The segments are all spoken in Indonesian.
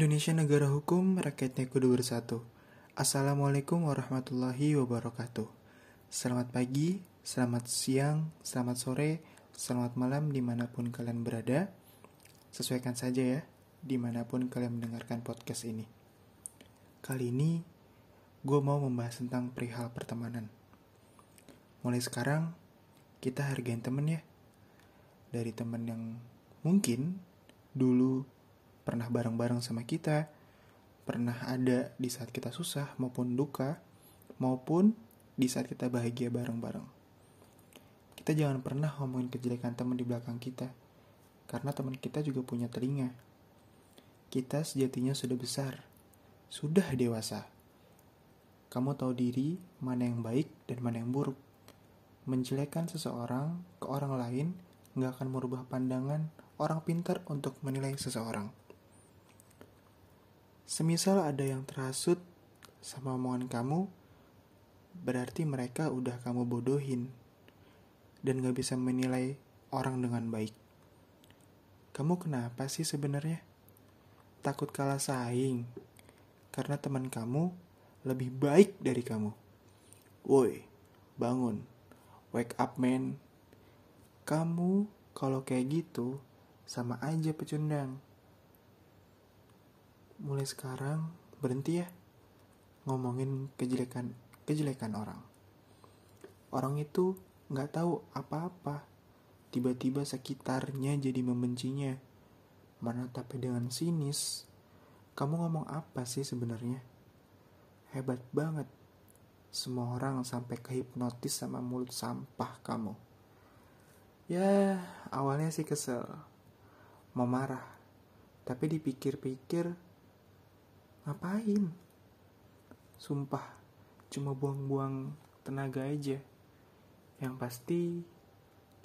Indonesia negara hukum, rakyatnya kudu bersatu. Assalamualaikum warahmatullahi wabarakatuh. Selamat pagi, selamat siang, selamat sore, selamat malam dimanapun kalian berada. Sesuaikan saja ya, dimanapun kalian mendengarkan podcast ini. Kali ini, gue mau membahas tentang perihal pertemanan. Mulai sekarang, kita hargain temen ya. Dari temen yang mungkin dulu pernah bareng-bareng sama kita, pernah ada di saat kita susah maupun duka, maupun di saat kita bahagia bareng-bareng. Kita jangan pernah ngomongin kejelekan teman di belakang kita, karena teman kita juga punya telinga. Kita sejatinya sudah besar, sudah dewasa. Kamu tahu diri mana yang baik dan mana yang buruk. Menjelekan seseorang ke orang lain gak akan merubah pandangan orang pintar untuk menilai seseorang. Semisal ada yang terhasut sama omongan kamu, berarti mereka udah kamu bodohin dan gak bisa menilai orang dengan baik. Kamu kenapa sih sebenarnya? Takut kalah saing karena teman kamu lebih baik dari kamu. Woi, bangun. Wake up, man. Kamu kalau kayak gitu sama aja pecundang. Mulai sekarang berhenti ya ngomongin kejelekan orang. Orang itu gak tahu apa-apa, tiba-tiba sekitarnya jadi membencinya, menatapnya dengan sinis. Kamu ngomong apa sih sebenarnya? Hebat banget, semua orang sampai kehipnotis sama mulut sampah kamu. Ya awalnya sih kesel, mau marah, tapi dipikir-pikir, ngapain? Sumpah, cuma buang-buang tenaga aja. Yang pasti,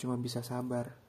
cuma bisa sabar.